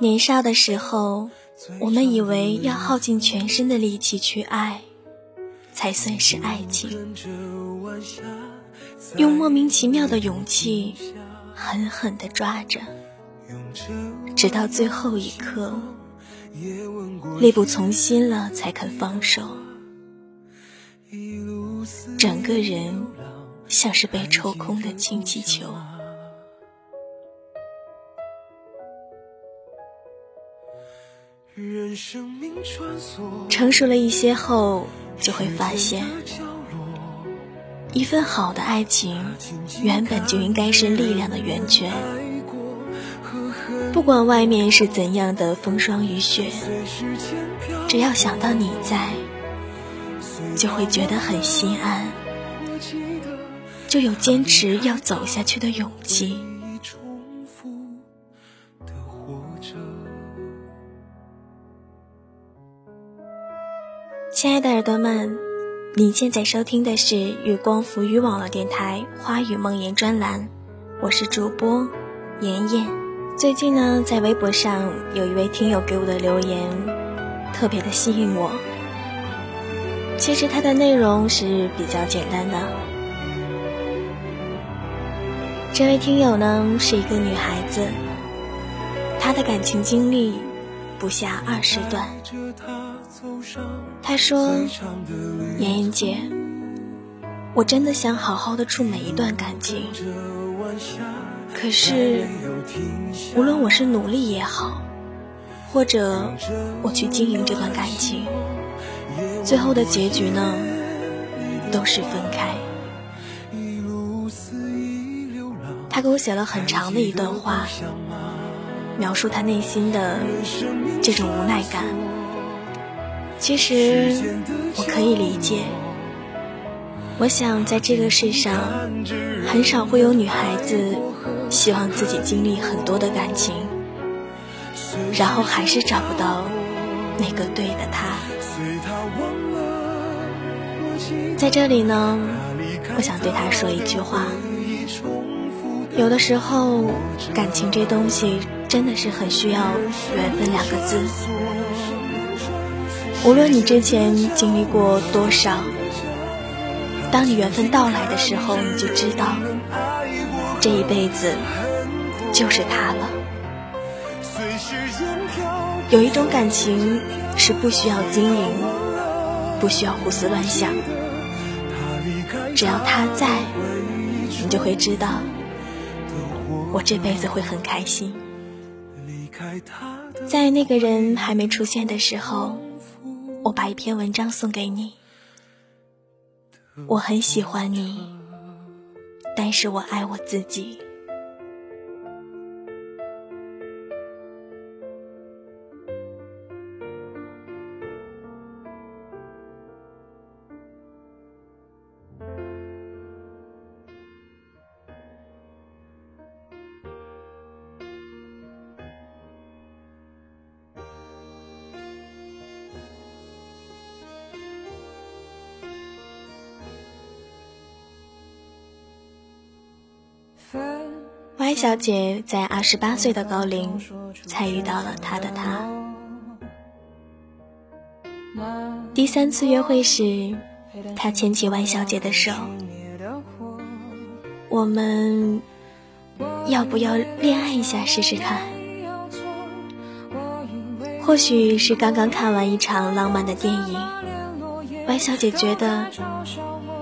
年少的时候，我们以为要耗尽全身的力气去爱，才算是爱情。用莫名其妙的勇气，狠狠地抓着，直到最后一刻，力不从心了才肯放手。整个人像是被抽空的氢气球。成熟了一些后，就会发现，一份好的爱情原本就应该是力量的源泉。不管外面是怎样的风霜雨雪，只要想到你在，就会觉得很心安，就有坚持要走下去的勇气。亲爱的耳朵们，您现在收听的是月光浮语网络电台花语梦言专栏，我是主播妍妍。最近呢，在微博上有一位听友给我的留言特别的吸引我。其实它的内容是比较简单的。这位听友呢，是一个女孩子，她的感情经历不下20段。她说，妍妍姐，我真的想好好的处每一段感情，可是无论我是努力也好，或者我去经营这段感情，最后的结局呢，都是分开。他给我写了很长的一段话，描述他内心的这种无奈感。其实我可以理解，我想在这个世上，很少会有女孩子希望自己经历很多的感情，然后还是找不到那个对的他。在这里呢，我想对他说一句话，有的时候感情这东西真的是很需要缘分2个字。无论你之前经历过多少，当你缘分到来的时候，你就知道这一辈子就是他了。有一种感情是不需要经营，不需要胡思乱想，只要他在，你就会知道我这辈子会很开心。在那个人还没出现的时候，我把一篇文章送给你。我很喜欢你，但是我爱我自己。Y 小姐在28岁的高龄才遇到了她的他。第3次约会时，他牵起 Y 小姐的手，我们要不要恋爱一下试试看？或许是刚刚看完一场浪漫的电影， Y 小姐觉得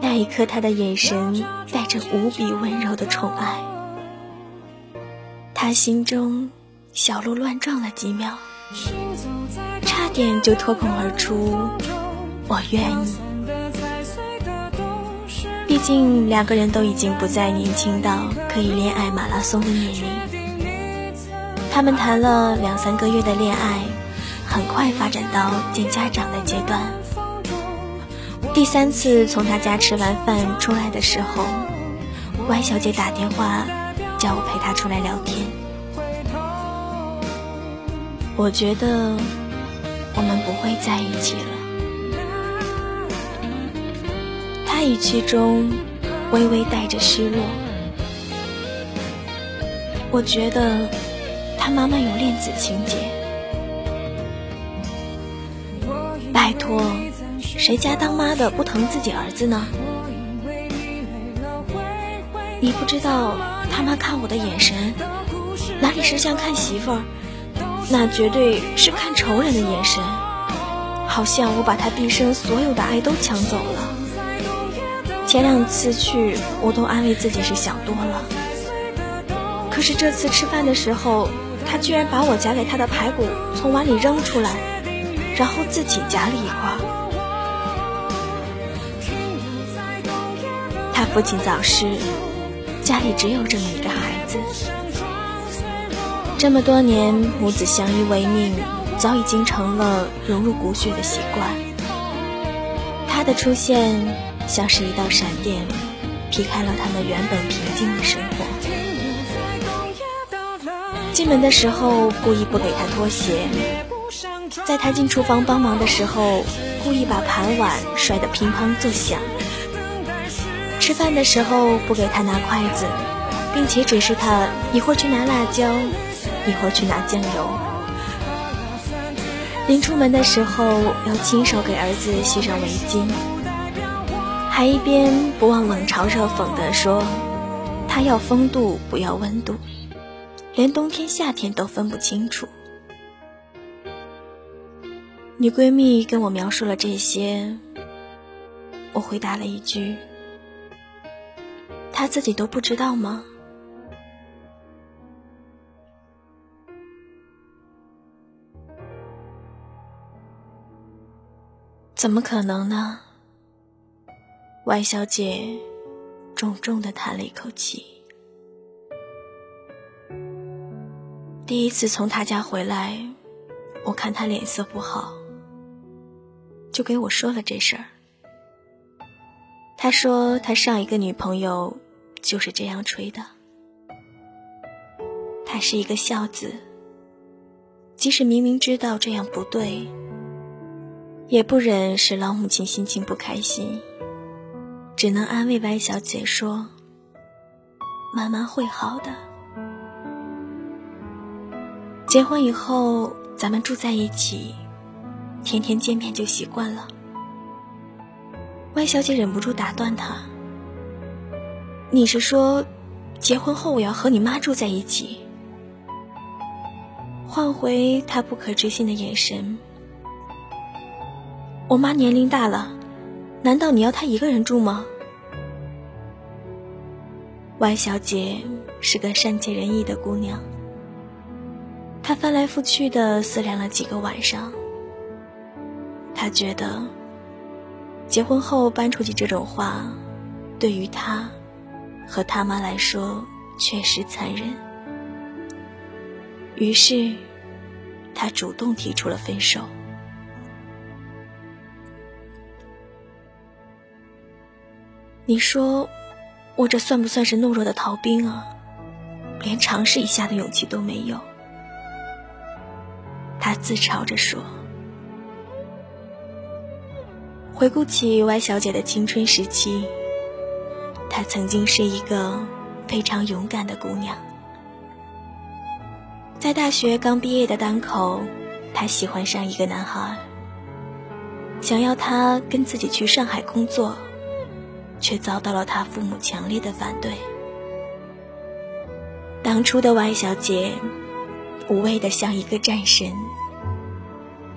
那一刻她的眼神带着无比温柔的宠爱，他心中小鹿乱撞了几秒，差点就脱口而出，我愿意。毕竟2个人都已经不再年轻到可以恋爱马拉松的年龄。他们谈了2-3个月的恋爱，很快发展到见家长的阶段。第3次从他家吃完饭出来的时候，Y小姐打电话叫我陪他出来聊天。我觉得我们不会在一起了。他语气中微微带着失落。我觉得他妈妈有恋子情节。拜托，谁家当妈的不疼自己儿子呢？你不知道他妈看我的眼神，哪里是像看媳妇儿，那绝对是看仇人的眼神，好像我把他毕生所有的爱都抢走了。前两次去我都安慰自己是想多了，可是这次吃饭的时候，他居然把我夹给他的排骨从碗里扔出来，然后自己夹了一块。他父亲早逝，家里只有这么一个孩子，这么多年母子相依为命，早已经成了融入骨血的习惯。他的出现像是一道闪电，劈开了他们原本平静的生活。进门的时候故意不给他脱鞋，在他进厨房帮忙的时候故意把盘碗摔得乒乓作响，吃饭的时候不给他拿筷子，并且指示他一会儿去拿辣椒，一会儿去拿酱油。临出门的时候要亲手给儿子系上围巾，还一边不忘冷嘲热讽地说他要风度不要温度，连冬天夏天都分不清楚。女闺蜜跟我描述了这些，我回答了一句，她自己都不知道吗？怎么可能呢？Y 小姐重重地叹了一口气。第一次从她家回来，我看她脸色不好，就给我说了这事儿。她说她上一个女朋友就是这样吹的。她是一个孝子，即使明明知道这样不对，也不忍使老母亲心情不开心，只能安慰白小姐说慢慢会好的，结婚以后咱们住在一起，天天见面就习惯了。白小姐忍不住打断她，你是说结婚后我要和你妈住在一起？换回她不可置信的眼神，我妈年龄大了，难道你要她一个人住吗？Y 小姐是个善解人意的姑娘，她翻来覆去地思量了几个晚上，她觉得结婚后搬出去这种话，对于她和她妈来说确实残忍。于是，她主动提出了分手。你说我这算不算是懦弱的逃兵啊？连尝试一下的勇气都没有。他自嘲着说。回顾起 Y 小姐的青春时期，她曾经是一个非常勇敢的姑娘。在大学刚毕业的当口，她喜欢上一个男孩，想要他跟自己去上海工作，却遭到了他父母强烈的反对。当初的 Y 小姐无畏的像一个战神，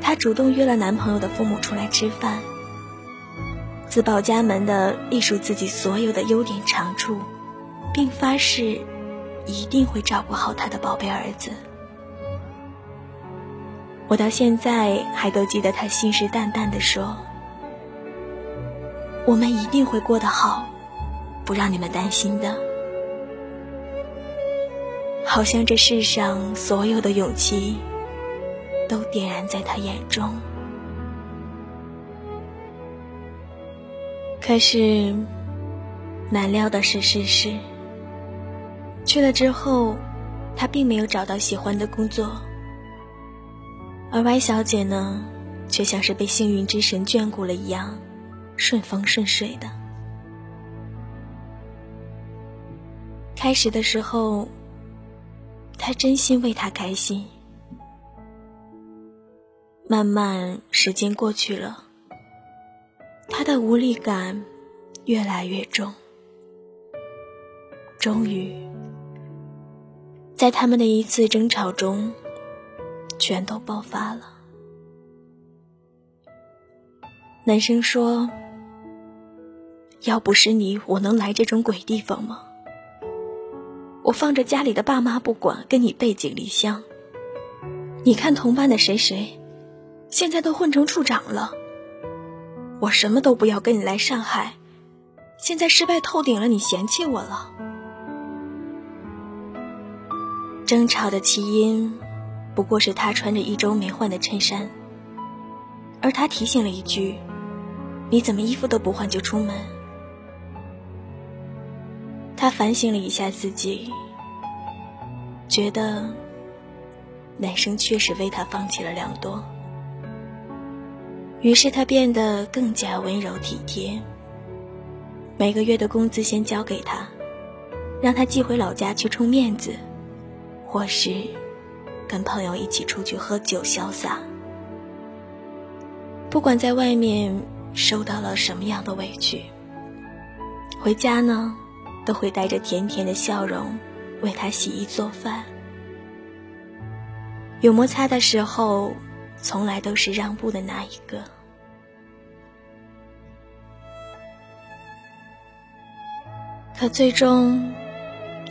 她主动约了男朋友的父母出来吃饭，自报家门的列出自己所有的优点长处，并发誓一定会照顾好她的宝贝儿子。我到现在还都记得她信誓旦旦地说，我们一定会过得好，不让你们担心的。好像这世上所有的勇气都点燃在他眼中。可是难料的是世事，去了之后他并没有找到喜欢的工作，而 Y 小姐呢，却像是被幸运之神眷顾了一样，顺风顺水的。开始的时候，他真心为他开心。慢慢时间过去了，他的无力感越来越重。终于在他们的一次争吵中全都爆发了。男生说，要不是你，我能来这种鬼地方吗？我放着家里的爸妈不管，跟你背井离乡。你看同班的谁谁，现在都混成处长了。我什么都不要跟你来上海，现在失败透顶了，你嫌弃我了。争吵的起因不过是他穿着一周没换的衬衫，而他提醒了一句，你怎么衣服都不换就出门？他反省了一下自己，觉得男生确实为他放弃了良多。于是他变得更加温柔体贴，每个月的工资先交给他，让他寄回老家去充面子，或是跟朋友一起出去喝酒潇洒。不管在外面受到了什么样的委屈，回家呢都会带着甜甜的笑容为他洗衣做饭。有摩擦的时候从来都是让步的那一个。可最终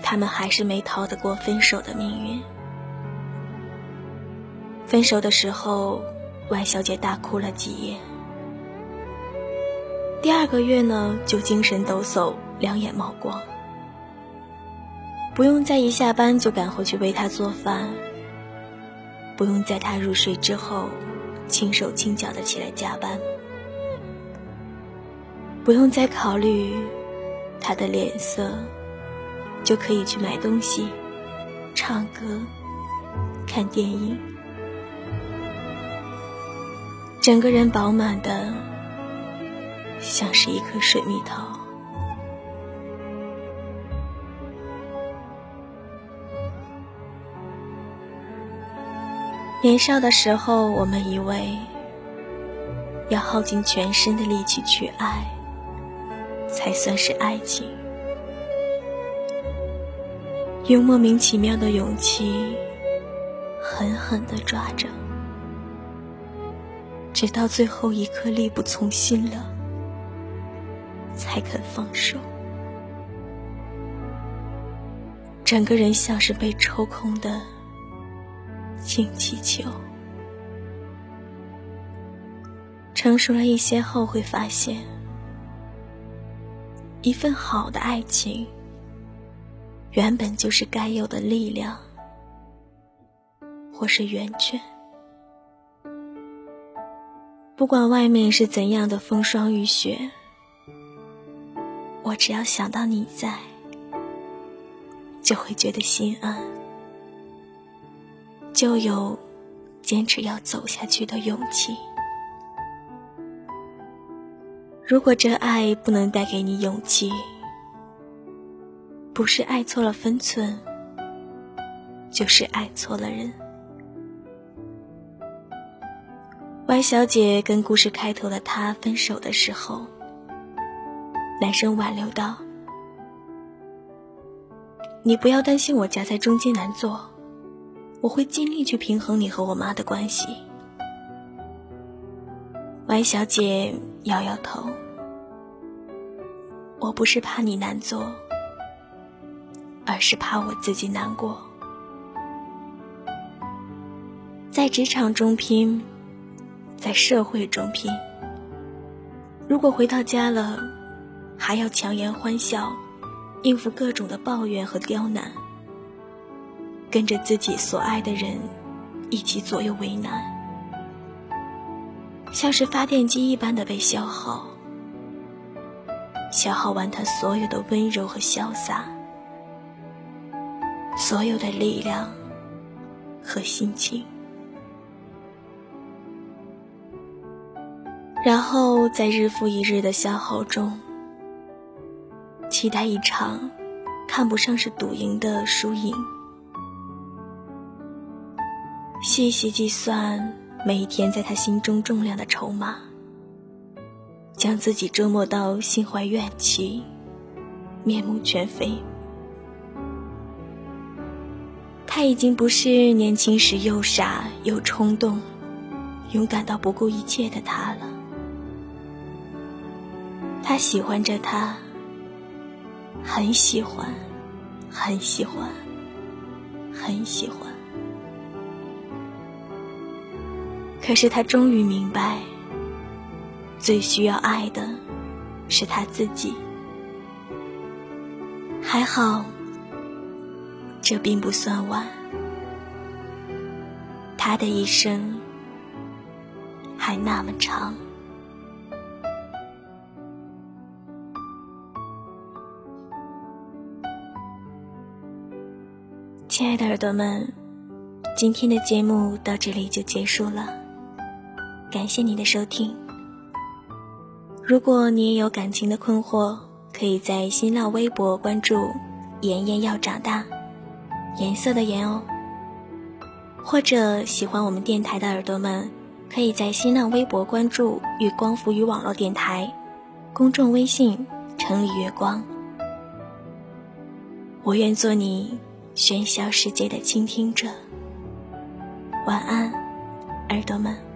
他们还是没逃得过分手的命运。分手的时候万小姐大哭了几夜，第二个月呢就精神抖擞，两眼冒光，不用再一下班就赶回去为她做饭，不用在她入睡之后轻手轻脚的起来加班，不用再考虑她的脸色，就可以去买东西、唱歌、看电影，整个人饱满的像是一颗水蜜桃。年少的时候，我们以为要耗尽全身的力气去爱才算是爱情，用莫名其妙的勇气狠狠地抓着，直到最后一刻力不从心了才肯放手，整个人像是被抽空的氢气球。成熟了一些后会发现，一份好的爱情原本就是该有的力量或是圆圈。不管外面是怎样的风霜雨雪，我只要想到你在，就会觉得心安，就有坚持要走下去的勇气。如果这爱不能带给你勇气，不是爱错了分寸，就是爱错了人。Y 小姐跟故事开头的她分手的时候，男生挽留道，你不要担心我夹在中间难做，我会尽力去平衡你和我妈的关系。 Y 小姐摇摇头，我不是怕你难做，而是怕我自己难过。在职场中拼，在社会中拼，如果回到家了还要强颜欢笑，应付各种的抱怨和刁难，跟着自己所爱的人一起左右为难，像是发电机一般的被消耗，消耗完他所有的温柔和潇洒，所有的力量和心情。然后在日复一日的消耗中，期待一场看不上是赌赢的输赢，细细计算每一天在他心中重量的筹码，将自己折磨到心怀怨气，面目全非。他已经不是年轻时又傻又冲动、勇敢到不顾一切的他了。他喜欢着他，很喜欢，很喜欢，很喜欢。可是他终于明白，最需要爱的是他自己。还好，这并不算晚。他的一生还那么长。亲爱的耳朵们，今天的节目到这里就结束了，感谢你的收听。如果你也有感情的困惑，可以在新浪微博关注妍妍要长大，颜色的颜哦。或者喜欢我们电台的耳朵们，可以在新浪微博关注月光浮语网络电台，公众微信城里月光。我愿做你喧嚣世界的倾听者。晚安，耳朵们。